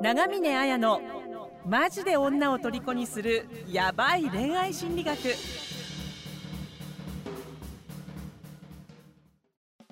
長峰綾のマジで女を虜にするヤバい恋愛心理学。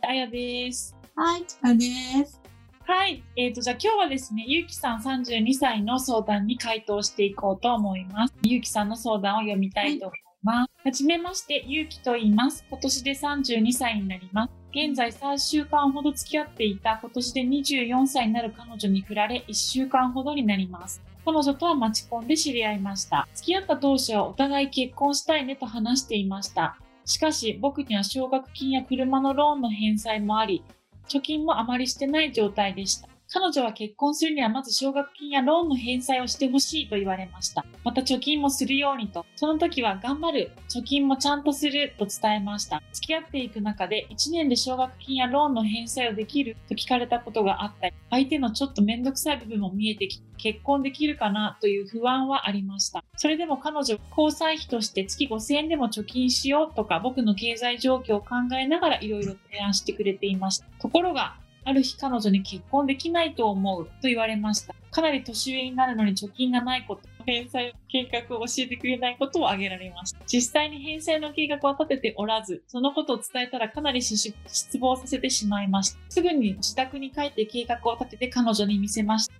綾です。はい、ちかです。はい、じゃあ今日はですね、ゆうきさん32歳の相談に回答していこうと思います。ゆうきさんの相談を読みたいと思います。はじめまして、ゆうきと言います。今年で32歳になります。現在3週間ほど付き合っていた今年で24歳になる彼女に振られ、1週間ほどになります。彼女とは待ち込んで知り合いました。付き合った当初はお互い結婚したいねと話していました。しかし、僕には奨学金や車のローンの返済もあり、貯金もあまりしてない状態でした。彼女は結婚するにはまず奨学金やローンの返済をしてほしいと言われました。また貯金もするようにと、その時は頑張る、貯金もちゃんとすると伝えました。付き合っていく中で1年で奨学金やローンの返済をできると聞かれたことがあったり、相手のちょっと面倒くさい部分も見えてきて、結婚できるかなという不安はありました。それでも彼女は交際費として月5000円でも貯金しようとか、僕の経済状況を考えながらいろいろ提案してくれていました。ところが、ある日彼女に結婚できないと思うと言われました。かなり年上になるのに貯金がないこと、返済計画を教えてくれないことを挙げられました。実際に返済の計画は立てておらず、そのことを伝えたらかなり失望させてしまいました。すぐに自宅に帰って計画を立てて彼女に見せました。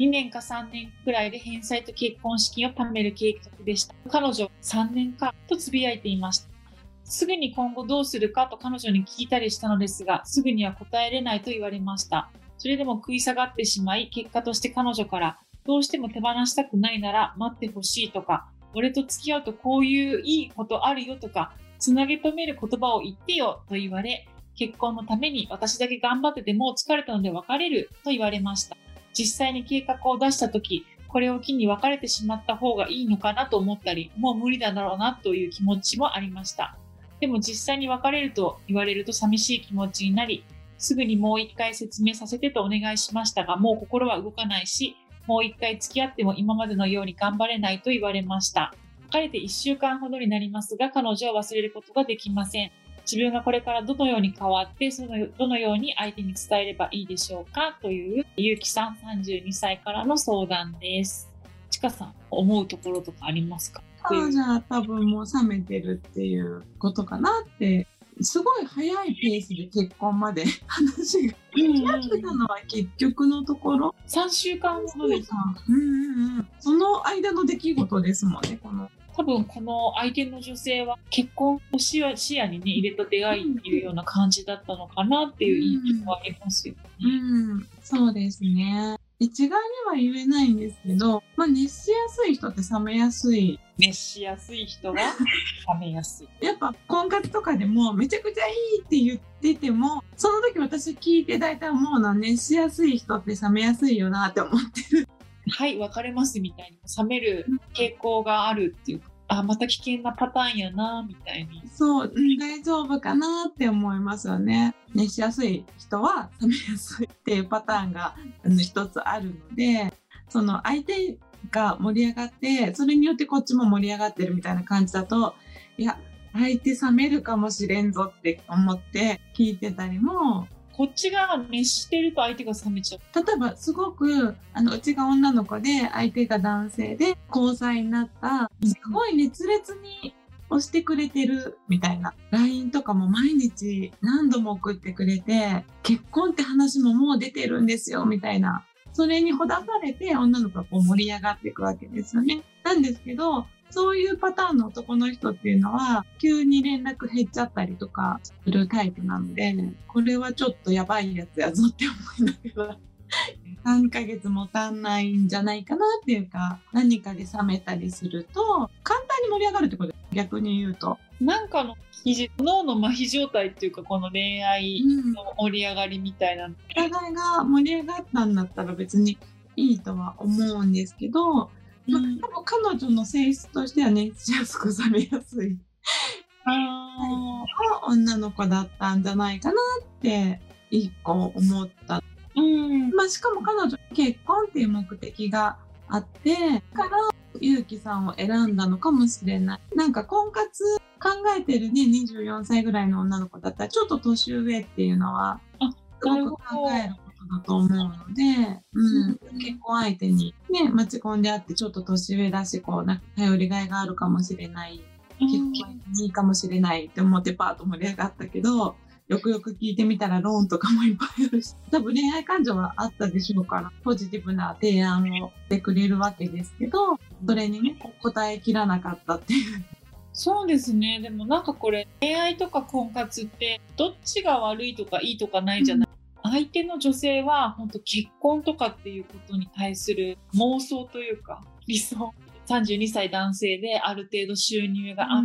2年か3年くらいで返済と結婚資金を貯める計画でした。彼女は3年かとつぶやいていました。すぐに今後どうするかと彼女に聞いたりしたのですが、すぐには答えれないと言われました。それでも食い下がってしまい、結果として彼女から、どうしても手放したくないなら待ってほしいとか、俺と付き合うとこういういいことあるよとか、つなげ止める言葉を言ってよと言われ、結婚のために私だけ頑張っててもう疲れたので別れると言われました。実際に計画を出した時、これを機に別れてしまった方がいいのかなと思ったり、もう無理だろうなという気持ちもありました。でも実際に別れると言われると寂しい気持ちになり、すぐにもう一回説明させてとお願いしましたが、もう心は動かないし、もう一回付き合っても今までのように頑張れないと言われました。別れて1週間ほどになりますが、彼女は忘れることができません。自分がこれからどのように変わって、どのように相手に伝えればいいでしょうかという、ゆうきさん32歳からの相談です。ちかさん、思うところとかありますか？彼女は多分もう冷めてるっていうことかなって。すごい早いペースで結婚まで話がやってたのは結局のところ3週間ほどです。その間の出来事ですもんね。多分この相手の女性は結婚を視野に、ね、入れた出会いっていうような感じだったのかなっていう印象はありますよね。そうですね。一概には言えないんですけど、熱しやすい人って冷めやすい。熱しやすい人が冷めやすい。やっぱ婚活とかでもめちゃくちゃいいって言ってても、その時私聞いて大体思うのは、熱しやすい人って冷めやすいよなって思ってる。はい、別れますみたいに冷める傾向があるっていうか、あ、また危険なパターンやなみたいに。そう、大丈夫かなって思いますよね。熱しやすい人は冷めやすいっていうパターンが一つあるので、その相手が盛り上がって、それによってこっちも盛り上がってるみたいな感じだと、いや、相手冷めるかもしれんぞって思って聞いてたりも、こっちが熱してると相手が冷めちゃう。例えばすごくうちが女の子で相手が男性で交際になった、すごい熱烈に押してくれてるみたいな LINE とかも毎日何度も送ってくれて、結婚って話ももう出てるんですよみたいな、それにほだされて女の子がこう盛り上がっていくわけですよね。なんですけど、そういうパターンの男の人っていうのは急に連絡減っちゃったりとかするタイプなので、これはちょっとやばいやつやぞって思いながら3ヶ月も足んないんじゃないかなっていうか、何かで冷めたりすると簡単に盛り上がるってことです。逆に言うとなんかの脳の麻痺状態っていうか、この恋愛の盛り上がりみたいな、お互いが盛り上がったんだったら別にいいとは思うんですけど、多分彼女の性質としては熱しやすく冷めやすい女の子だったんじゃないかなって一個思った。しかも彼女結婚っていう目的があってからゆうきさんを選んだのかもしれない。なんか婚活考えてるね、24歳ぐらいの女の子だったらちょっと年上っていうのはすごく考えることだと思うので、結婚相手にね、マチコンであってちょっと年上だし、こうなんか頼りがいがあるかもしれない、結婚いいかもしれないって思ってパーッと盛り上がったけど、よくよく聞いてみたらローンとかもいっぱいあるし、多分恋愛感情はあったでしょうから、ポジティブな提案をしてくれるわけですけど、それにね、答えきらなかったっていう。そうですね。でもなんかこれ、恋愛とか婚活って、どっちが悪いとかいいとかないじゃない。相手の女性は、本当結婚とかっていうことに対する妄想というか、理想。32歳男性である程度収入があっ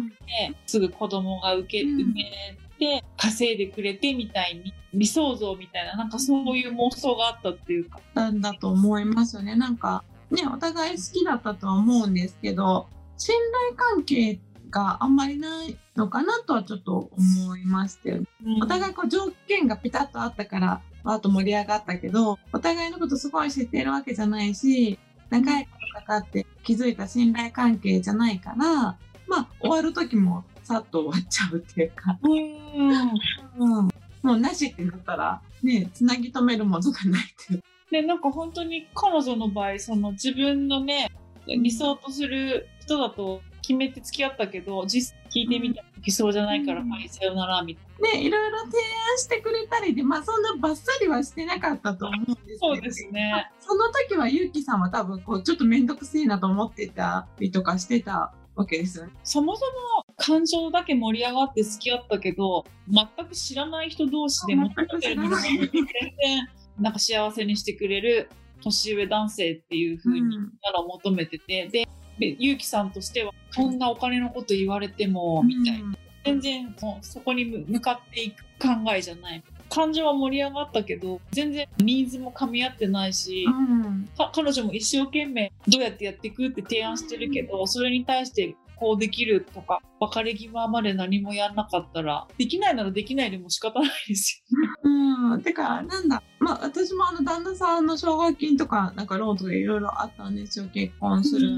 て、すぐ子供が産めて稼いでくれてみたいに理想像みたいな、なんかそういう妄想があったっていうかなんだと思いますよね。なんかね、お互い好きだったとは思うんですけど、信頼関係があんまりないのかなとはちょっと思いましたよね。お互いこう条件がピタッとあったからわーっと盛り上がったけど、お互いのことすごい知ってるわけじゃないし、長いことかかって築いた信頼関係じゃないから、まあ終わる時もさっと終わっちゃうっていうか、もうなしってなったらね、つなぎ止めるものがないっていう。で、なんか本当に彼女の場合、その自分のね、理想とする人だと決めて付き合ったけど、実際聞いてみたら理想じゃないから、はい、さよならみたいな。ね、いろいろ提案してくれたりで、まあそんなバッサリはしてなかったと思うんですけど、そうですね。まあ、その時はゆうきさんは多分こうちょっと面倒くせえなと思ってたりとかしてたわけですよね。そもそも感情だけ盛り上がって付き合ったけど、全く知らない人同士でも全然なんか幸せにしてくれる年上男性っていう風になら求めてて、で、ゆうきさんとしてはそんなお金のこと言われてもみたいな、全然そこに向かっていく考えじゃない。感情は盛り上がったけど、全然ニーズも噛み合ってないし、彼女も一生懸命どうやってやっていくって提案してるけど、それに対してこうできるとか、別れ際まで何もやんなかったら、できないならできないでも仕方ないですよね。てか、なんだ、まあ私も旦那さんの奨学金とか、なんかローンとかいろいろあったんですよ、結婚する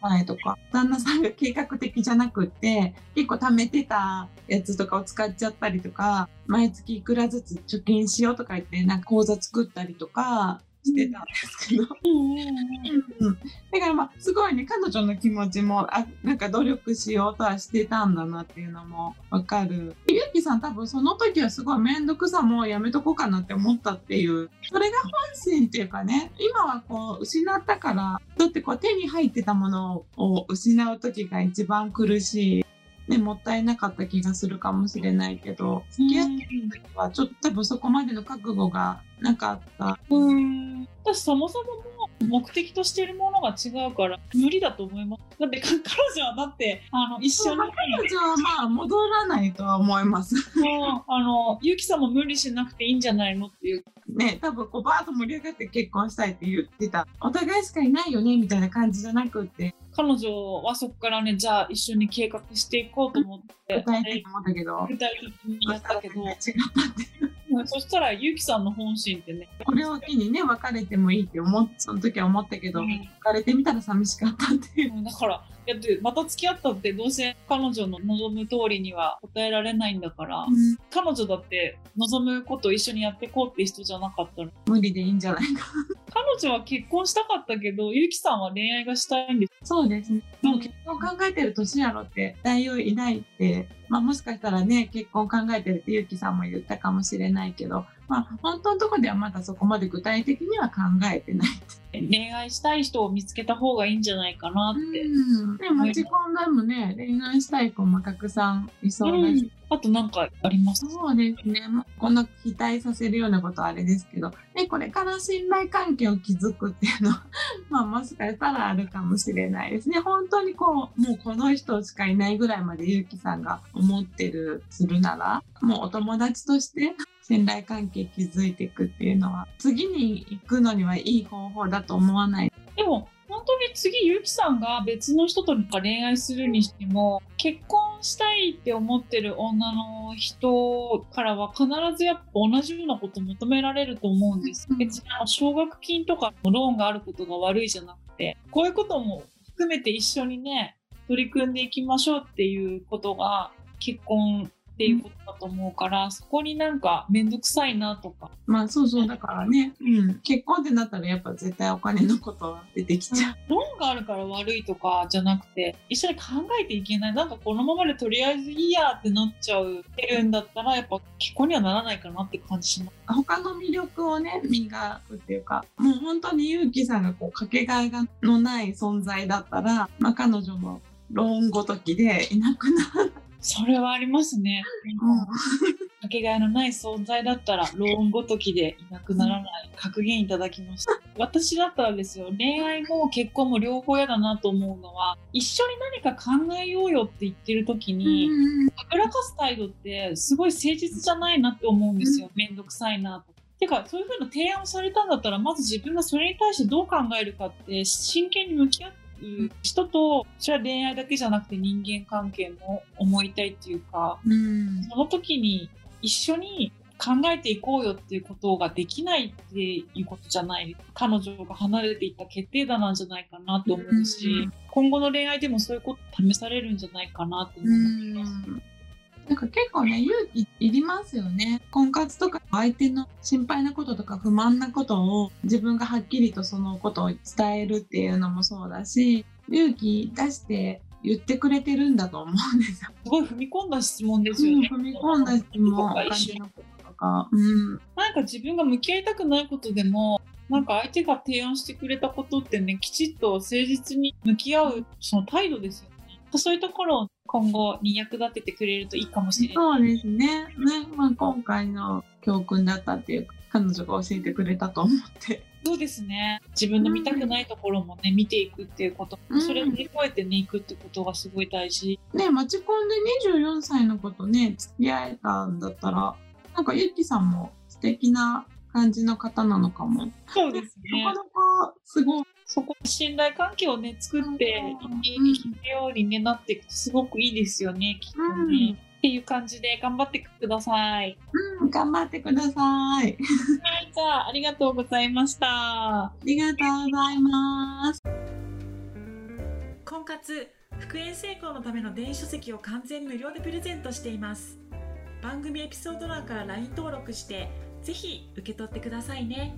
前とか。旦那さんが計画的じゃなくって、結構貯めてたやつとかを使っちゃったりとか、毎月いくらずつ貯金しようとか言って、なんか口座作ったりとかしてたんですけど。だからまあ、すごいね、彼女の気持ちも、なんか努力しようとはしてたんだなっていうのもわかる。ゆうきさん多分その時はすごい面倒くさもうやめとこうかなって思ったっていう。それが本心っていうかね、今はこう失ったから、だってこう手に入ってたものを失う時が一番苦しい。ね、もったいなかった気がするかもしれないけど、付き合ってる時はちょっと多分そこまでの覚悟がなかった。私そもそももう目的としてるものが違うから無理だと思います。だって彼女はだって一緒に彼女はまあ戻らないとは思います。ゆうきさんも無理しなくていいんじゃないのっていうね、多分こうバーッと盛り上がって結婚したいって言ってた。お互いしかいないよねみたいな感じじゃなくって。彼女はそこからね、じゃあ一緒に計画していこうと思って具体的に思ったけど、具体的にやったけど、違ったってそしたらゆうきさんの本心ってね、これを機にね別れてもいいってその時は思ったけど、別れてみたら寂しかったっていう。だからだってまた付き合ったってどうせ彼女の望む通りには答えられないんだから、彼女だって望むことを一緒にやっていこうって人じゃなかったら無理でいいんじゃないか彼女は結婚したかったけど、ゆうきさんは恋愛がしたいんです。そうですね。もう結婚考えてる年やろって代用いないって、まあ、もしかしたらね、結婚考えてるってゆうきさんも言ったかもしれないけど、まあ、本当のところではまだそこまで具体的には考えてない。恋愛したい人を見つけた方がいいんじゃないかなって。でも、自己でもね、恋愛したい子もたくさんいそうです。あとなんかありますか？そうですね。まあ、こんな期待させるようなことはあれですけど、ね、これから信頼関係を築くっていうのは、まあ、もしかしたらあるかもしれないですね。本当にこう、もうこの人しかいないぐらいまでゆうきさんが思ってる、するなら、もうお友達として信頼関係築いていくっていうのは、次に行くのにはいい方法だと思わない。でも本当に次ゆうきさんが別の人と恋愛するにしても、結婚したいって思ってる女の人からは必ずやっぱ同じようなこと求められると思うんです。別に奨学金とかローンがあることが悪いじゃなくて、こういうことも含めて一緒にね取り組んでいきましょうっていうことが結婚っていうことだと思うから、そこになんかめんどくさいなとか。まあそうそう、だからね、うん、結婚ってなったらやっぱ絶対お金のことは出てきちゃう。ローンがあるから悪いとかじゃなくて、一緒に考えていけない。なんかこのままでとりあえずいいやってなっちゃうっていうんだったら、やっぱ結婚にはならないかなって感じします。他の魅力をね、磨くっていうか、もう本当にゆうきさんがこうかけがえのない存在だったら、まあ、彼女もローンごときでいなくなる。それはありますね。かけがえのない存在だったらローンごときでいなくならない格言いただきました。私だったらですよ、恋愛も結婚も両方やだなと思うのは、一緒に何か考えようよって言ってる時に、はぐらかす態度ってすごい誠実じゃないなって思うんですよ。めんどくさいなとか。てか、そういうふうな提案をされたんだったら、まず自分がそれに対してどう考えるかって真剣に向き合って人と、それは恋愛だけじゃなくて人間関係も思いたいっていうか、うん、その時に一緒に考えていこうよっていうことができないっていうことじゃない。彼女が離れていった決定打なんじゃないかなと思うし、うん、今後の恋愛でもそういうこと試されるんじゃないかなって思います。うん、なんか結構ね、勇気いりますよね。婚活とか相手の心配なこととか不満なことを自分がはっきりとそのことを伝えるっていうのもそうだし、勇気出して言ってくれてるんだと思うんですよ。すごい踏み込んだ質問ですよね。踏み込んだ質問。感じのこととか。うん。なんか自分が向き合いたくないことでも、なんか相手が提案してくれたことってね、きちっと誠実に向き合うその態度ですよね。そういうところを今後に役立ててくれるといいかもしれない。そうですね。まあ、今回の教訓だったっていうか、彼女が教えてくれたと思って。そうですね。自分の見たくないところもね、見ていくっていうこと、それを乗り越えてね、いくってことがすごい大事。ね、待ち込んで24歳の子とね、付き合えたんだったら、なんかゆきさんも素敵な感じの方なのかも。そうですね。なかなかすごい。そこ信頼関係をね、作って生きるように、ね、なっていくとすごくいいですよね、きっとね、うん、っていう感じで頑張ってください。うん、頑張ってください。はい、じゃあありがとうございました。ありがとうございます。婚活復縁成功のための電子書籍を完全無料でプレゼントしています。番組エピソード欄から LINE 登録して、ぜひ受け取ってくださいね。